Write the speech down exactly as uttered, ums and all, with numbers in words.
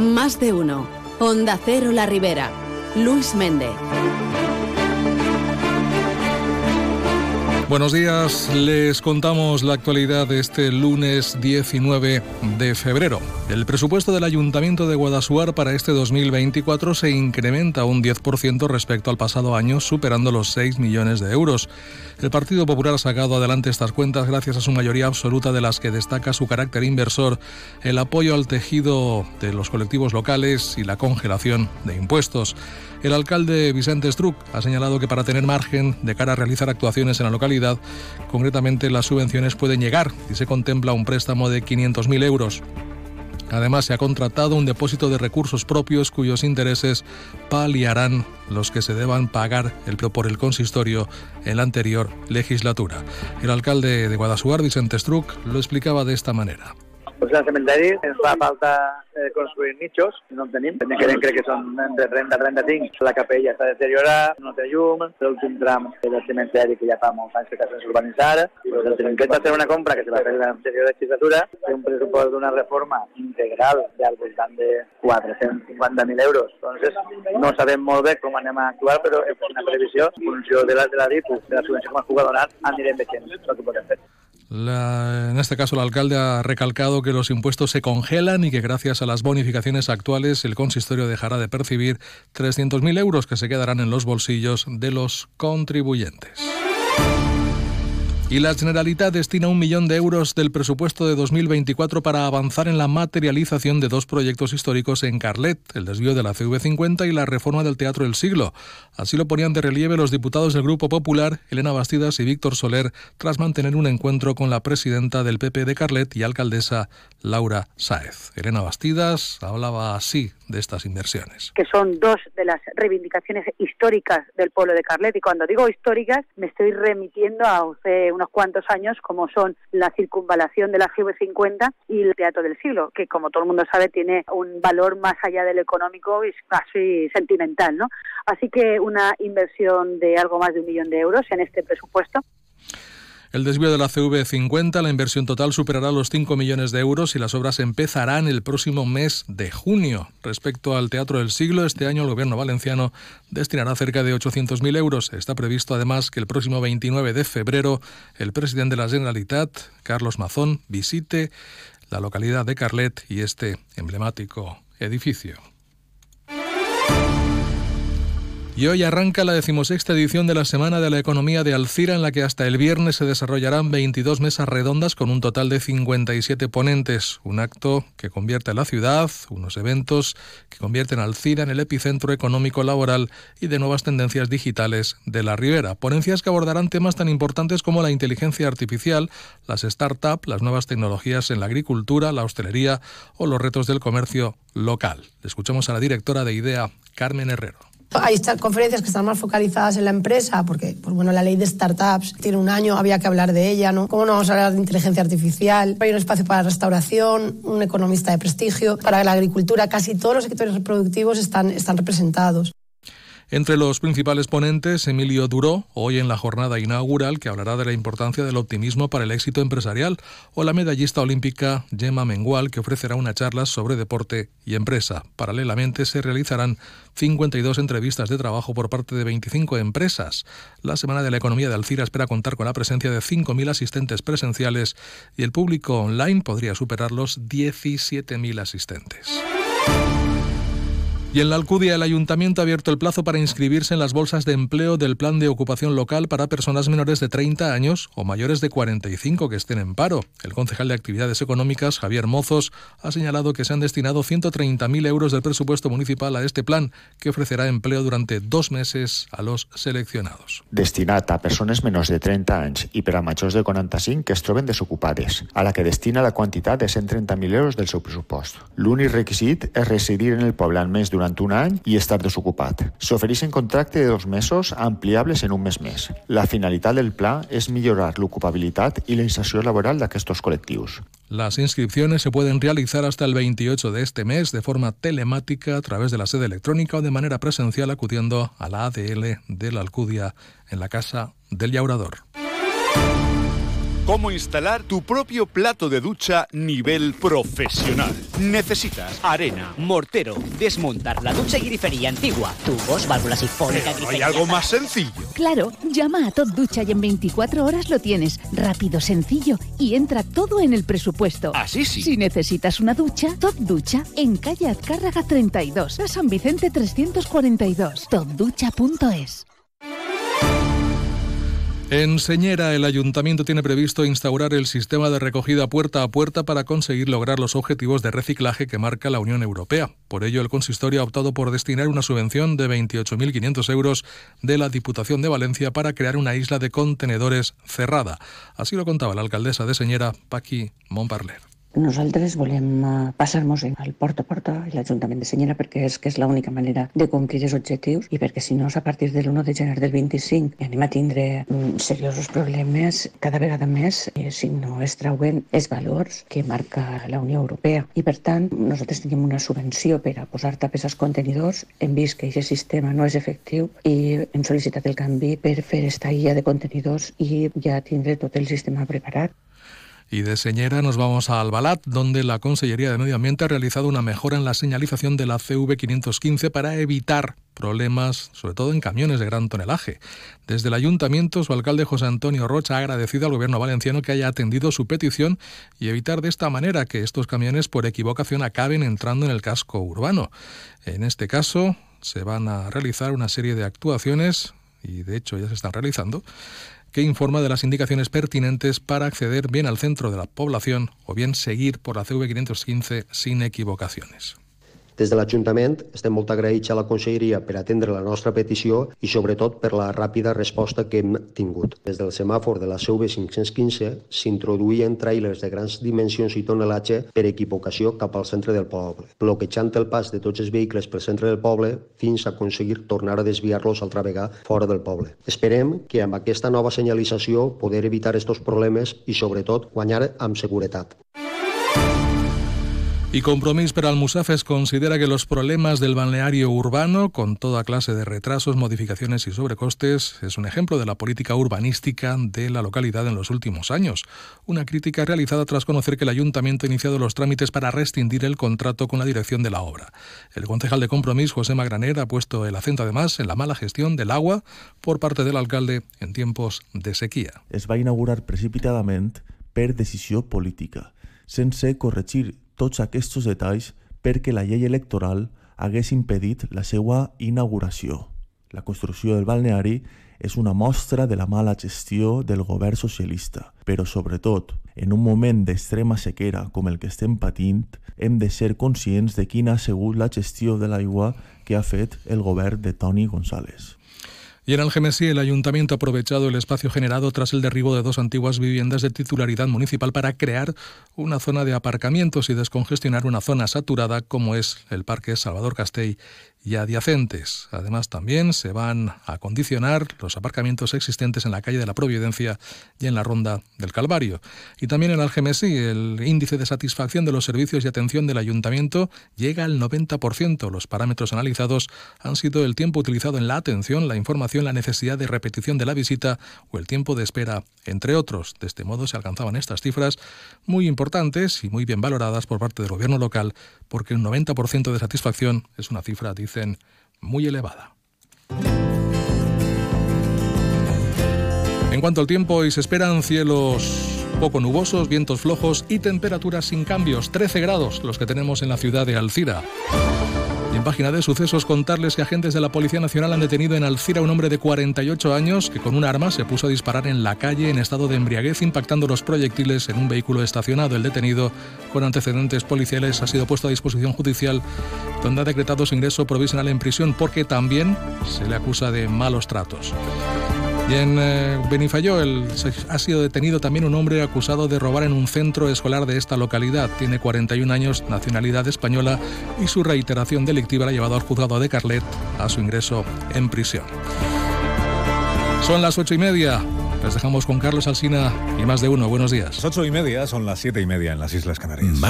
Más de uno. Onda Cero La Ribera. Luis Méndez. Buenos días, les contamos la actualidad de este lunes diecinueve de febrero. El presupuesto del Ayuntamiento de Guadassuar para este dos mil veinticuatro se incrementa un diez por ciento respecto al pasado año, superando los seis millones de euros. El Partido Popular ha sacado adelante estas cuentas gracias a su mayoría absoluta, de las que destaca su carácter inversor, el apoyo al tejido de los colectivos locales y la congelación de impuestos. El alcalde Vicente Estruch ha señalado que para tener margen de cara a realizar actuaciones en la localidad, concretamente las subvenciones pueden llegar y se contempla un préstamo de quinientos mil euros. Además, se ha contratado un depósito de recursos propios cuyos intereses paliarán los que se deban pagar el, por el consistorio en la anterior legislatura. El alcalde de Guadassuar, Vicente Estruch, lo explicaba de esta manera. Pues en el cementeri ens fa falta eh, construir nichos, no en tenim. Tenim que crec que són entre trenta i trenta-cinc. La capella s'ha deteriorat, no té llum, l'últim tram del cementeri que ja fa molts anys que s'ha urbanitzat. El cementeri va fer una compra que se va fer en l'anterior legislatura, té un pressupost d'una reforma integral del voltant de cuatrocientos cincuenta mil euros. Entonces, no sabem molt bé com anem a actuar, però és una previsió, en funció de la, de la D I P U, de la subvenció que ens puga donar, anirem veient el que podem fer. La, en este caso, el alcalde ha recalcado que los impuestos se congelan y que gracias a las bonificaciones actuales el consistorio dejará de percibir trescientos mil euros que se quedarán en los bolsillos de los contribuyentes. Y la Generalitat destina un millón de euros del presupuesto de dos mil veinticuatro para avanzar en la materialización de dos proyectos históricos en Carlet, el desvío de la C V cincuenta y la reforma del Teatro del Siglo. Así lo ponían de relieve los diputados del Grupo Popular, Elena Bastidas y Víctor Soler, tras mantener un encuentro con la presidenta del P P de Carlet y alcaldesa Laura Sáez. Elena Bastidas hablaba así de estas inversiones. Que son dos de las reivindicaciones históricas del pueblo de Carlet, y cuando digo históricas me estoy remitiendo a usted unos cuantos años, como son la circunvalación de la G V cincuenta y el Teatro del Siglo, que como todo el mundo sabe tiene un valor más allá del económico y casi sentimental, ¿no? Así que una inversión de algo más de un millón de euros en este presupuesto. El desvío de la C V cincuenta, la inversión total superará los cinco millones de euros y las obras empezarán el próximo mes de junio. Respecto al Teatro del Siglo, este año el gobierno valenciano destinará cerca de ochocientos mil euros. Está previsto además que el próximo veintinueve de febrero el presidente de la Generalitat, Carlos Mazón, visite la localidad de Carlet y este emblemático edificio. Y hoy arranca la decimosexta edición de la Semana de la Economía de Alcira, en la que hasta el viernes se desarrollarán veintidós mesas redondas con un total de cincuenta y siete ponentes. Un acto que convierte a la ciudad, unos eventos que convierten a Alcira en el epicentro económico, laboral y de nuevas tendencias digitales de la Ribera. Ponencias que abordarán temas tan importantes como la inteligencia artificial, las startups, las nuevas tecnologías en la agricultura, la hostelería o los retos del comercio local. Escuchamos a la directora de IDEA, Carmen Herrero. Hay conferencias que están más focalizadas en la empresa, porque pues bueno, la ley de startups tiene un año, había que hablar de ella, ¿no? ¿Cómo no vamos a hablar de inteligencia artificial? Hay un espacio para restauración, un economista de prestigio, para la agricultura, casi todos los sectores productivos están, están representados. Entre los principales ponentes, Emilio Duró, hoy en la jornada inaugural, que hablará de la importancia del optimismo para el éxito empresarial, o la medallista olímpica Gemma Mengual, que ofrecerá una charla sobre deporte y empresa. Paralelamente, se realizarán cincuenta y dos entrevistas de trabajo por parte de veinticinco empresas. La Semana de la Economía de Alcira espera contar con la presencia de cinco mil asistentes presenciales y el público online podría superar los diecisiete mil asistentes. Y en la Alcudia, el Ayuntamiento ha abierto el plazo para inscribirse en las bolsas de empleo del Plan de Ocupación Local para personas menores de treinta años o mayores de cuarenta y cinco que estén en paro. El concejal de Actividades Económicas, Javier Mozos, ha señalado que se han destinado ciento treinta mil euros del presupuesto municipal a este plan, que ofrecerá empleo durante dos meses a los seleccionados. Destinat a persones menors de trenta anys i per a majors de quaranta-cinc que es troben desocupades, a la que destina la quantitat de cent trenta mil euros del seu pressupost. L'únic requisit és residir en el poble al mes durant un any i estar desocupat. S'ofereixen contracte de dos mesos ampliables en un mes més. La finalitat del pla és millorar l'ocupabilitat i la inserció laboral d'aquests col·lectius. Las inscripciones se pueden realizar hasta el veintiocho de este mes de forma telemática a través de la sede electrónica o de manera presencial acudiendo a la A D L de la Alcudia en la Casa del Llaurador. cómo instalar tu propio plato de ducha nivel profesional. Necesitas arena, mortero, desmontar la ducha y grifería antigua, tubos, válvulas hipólica, grifería... ¿Hay algo más sencillo? Claro, llama a Top Ducha y en veinticuatro horas lo tienes. Rápido, sencillo y entra todo en el presupuesto. Así sí. Si necesitas una ducha, Top Ducha, en calle Azcárraga treinta y dos, a San Vicente trescientos cuarenta y dos. top ducha punto es. En Señera, el ayuntamiento tiene previsto instaurar el sistema de recogida puerta a puerta para conseguir lograr los objetivos de reciclaje que marca la Unión Europea. Por ello, el consistorio ha optado por destinar una subvención de veintiocho mil quinientos euros de la Diputación de Valencia para crear una isla de contenedores cerrada. Así lo contaba la alcaldesa de Señera, Paqui Montparler. Nosaltres volem passar-nos al porta a porta i l'Ajuntament de Senyera perquè és que és l'única manera de complir els objectius i perquè si no a partir del u de gener del vint-i-cinc anem a tindre seriosos problemes cada vegada més si no es trauen els valors que marca la Unió Europea. I per tant, nosaltres tenim una subvenció per a posar tapes als contenidors, hem vist que aquest sistema no és efectiu i hem sol·licitat el canvi per fer esta illa de contenidors i ja tindré tot el sistema preparat. Y de Señera nos vamos a Albalat, donde la Consellería de Medio Ambiente ha realizado una mejora en la señalización de la C V quinientos quince para evitar problemas, sobre todo en camiones de gran tonelaje. Desde el ayuntamiento, su alcalde José Antonio Rocha ha agradecido al gobierno valenciano que haya atendido su petición y evitar de esta manera que estos camiones por equivocación acaben entrando en el casco urbano. En este caso, se van a realizar una serie de actuaciones, y de hecho ya se están realizando, que informa de las indicaciones pertinentes para acceder bien al centro de la población o bien seguir por la C V quinientos quince sin equivocaciones. Des de l'Ajuntament estem molt agraïts a la Conselleria per atendre la nostra petició i sobretot per la ràpida resposta que hem tingut. Des del semàfor de la C V cinc cents quinze s'introduïen tràilers de grans dimensions i tonelatge per equivocació cap al centre del poble, bloquejant el pas de tots els vehicles pel centre del poble fins a aconseguir tornar a desviar-los altra vegada fora del poble. Esperem que amb aquesta nova senyalització poder evitar estos problemes i sobretot guanyar amb seguretat. Y Compromís per Almusafes considera que los problemas del balneario urbano, con toda clase de retrasos, modificaciones y sobrecostes, es un ejemplo de la política urbanística de la localidad en los últimos años. Una crítica realizada tras conocer que el ayuntamiento ha iniciado los trámites para rescindir el contrato con la dirección de la obra. El concejal de Compromís, José Magraner, ha puesto el acento además en la mala gestión del agua por parte del alcalde en tiempos de sequía. Es va inaugurar precipitadamente per decisió política, sense corregir tots aquests detalls perquè la llei electoral hagués impedit la seva inauguració. La construcció del balneari és una mostra de la mala gestió del govern socialista, però sobretot, en un moment d'extrema sequera com el que estem patint, hem de ser conscients de quina ha sigut la gestió de l'aigua que ha fet el govern de Toni González. Y en Algemesí, el ayuntamiento ha aprovechado el espacio generado tras el derribo de dos antiguas viviendas de titularidad municipal para crear una zona de aparcamientos y descongestionar una zona saturada como es el Parque Salvador Castell y adyacentes. Además, también se van a acondicionar los aparcamientos existentes en la calle de la Providencia y en la Ronda del Calvario. Y también en Algemesí, el índice de satisfacción de los servicios y atención del ayuntamiento llega al noventa por ciento. Los parámetros analizados han sido el tiempo utilizado en la atención, la información, la necesidad de repetición de la visita o el tiempo de espera, entre otros. De este modo se alcanzaban estas cifras muy importantes y muy bien valoradas por parte del gobierno local, porque el noventa por ciento de satisfacción es una cifra, dicen, muy elevada. En cuanto al tiempo, hoy se esperan cielos poco nubosos, vientos flojos y temperaturas sin cambios, trece grados los que tenemos en la ciudad de Alcira. Y en página de sucesos, contarles que agentes de la Policía Nacional han detenido en Alcira a un hombre de cuarenta y ocho años que con un arma se puso a disparar en la calle en estado de embriaguez, impactando los proyectiles en un vehículo estacionado. El detenido, con antecedentes policiales, ha sido puesto a disposición judicial, donde ha decretado su ingreso provisional en prisión porque también se le acusa de malos tratos. Y en eh, Benifayó el, ha sido detenido también un hombre acusado de robar en un centro escolar de esta localidad. Tiene cuarenta y un años, nacionalidad española, y su reiteración delictiva la ha llevado al juzgado de Carlet a su ingreso en prisión. Son las ocho y media. Les dejamos con Carlos Alsina y Más de Uno. Buenos días. Las ocho y media son las siete y media en las Islas Canarias.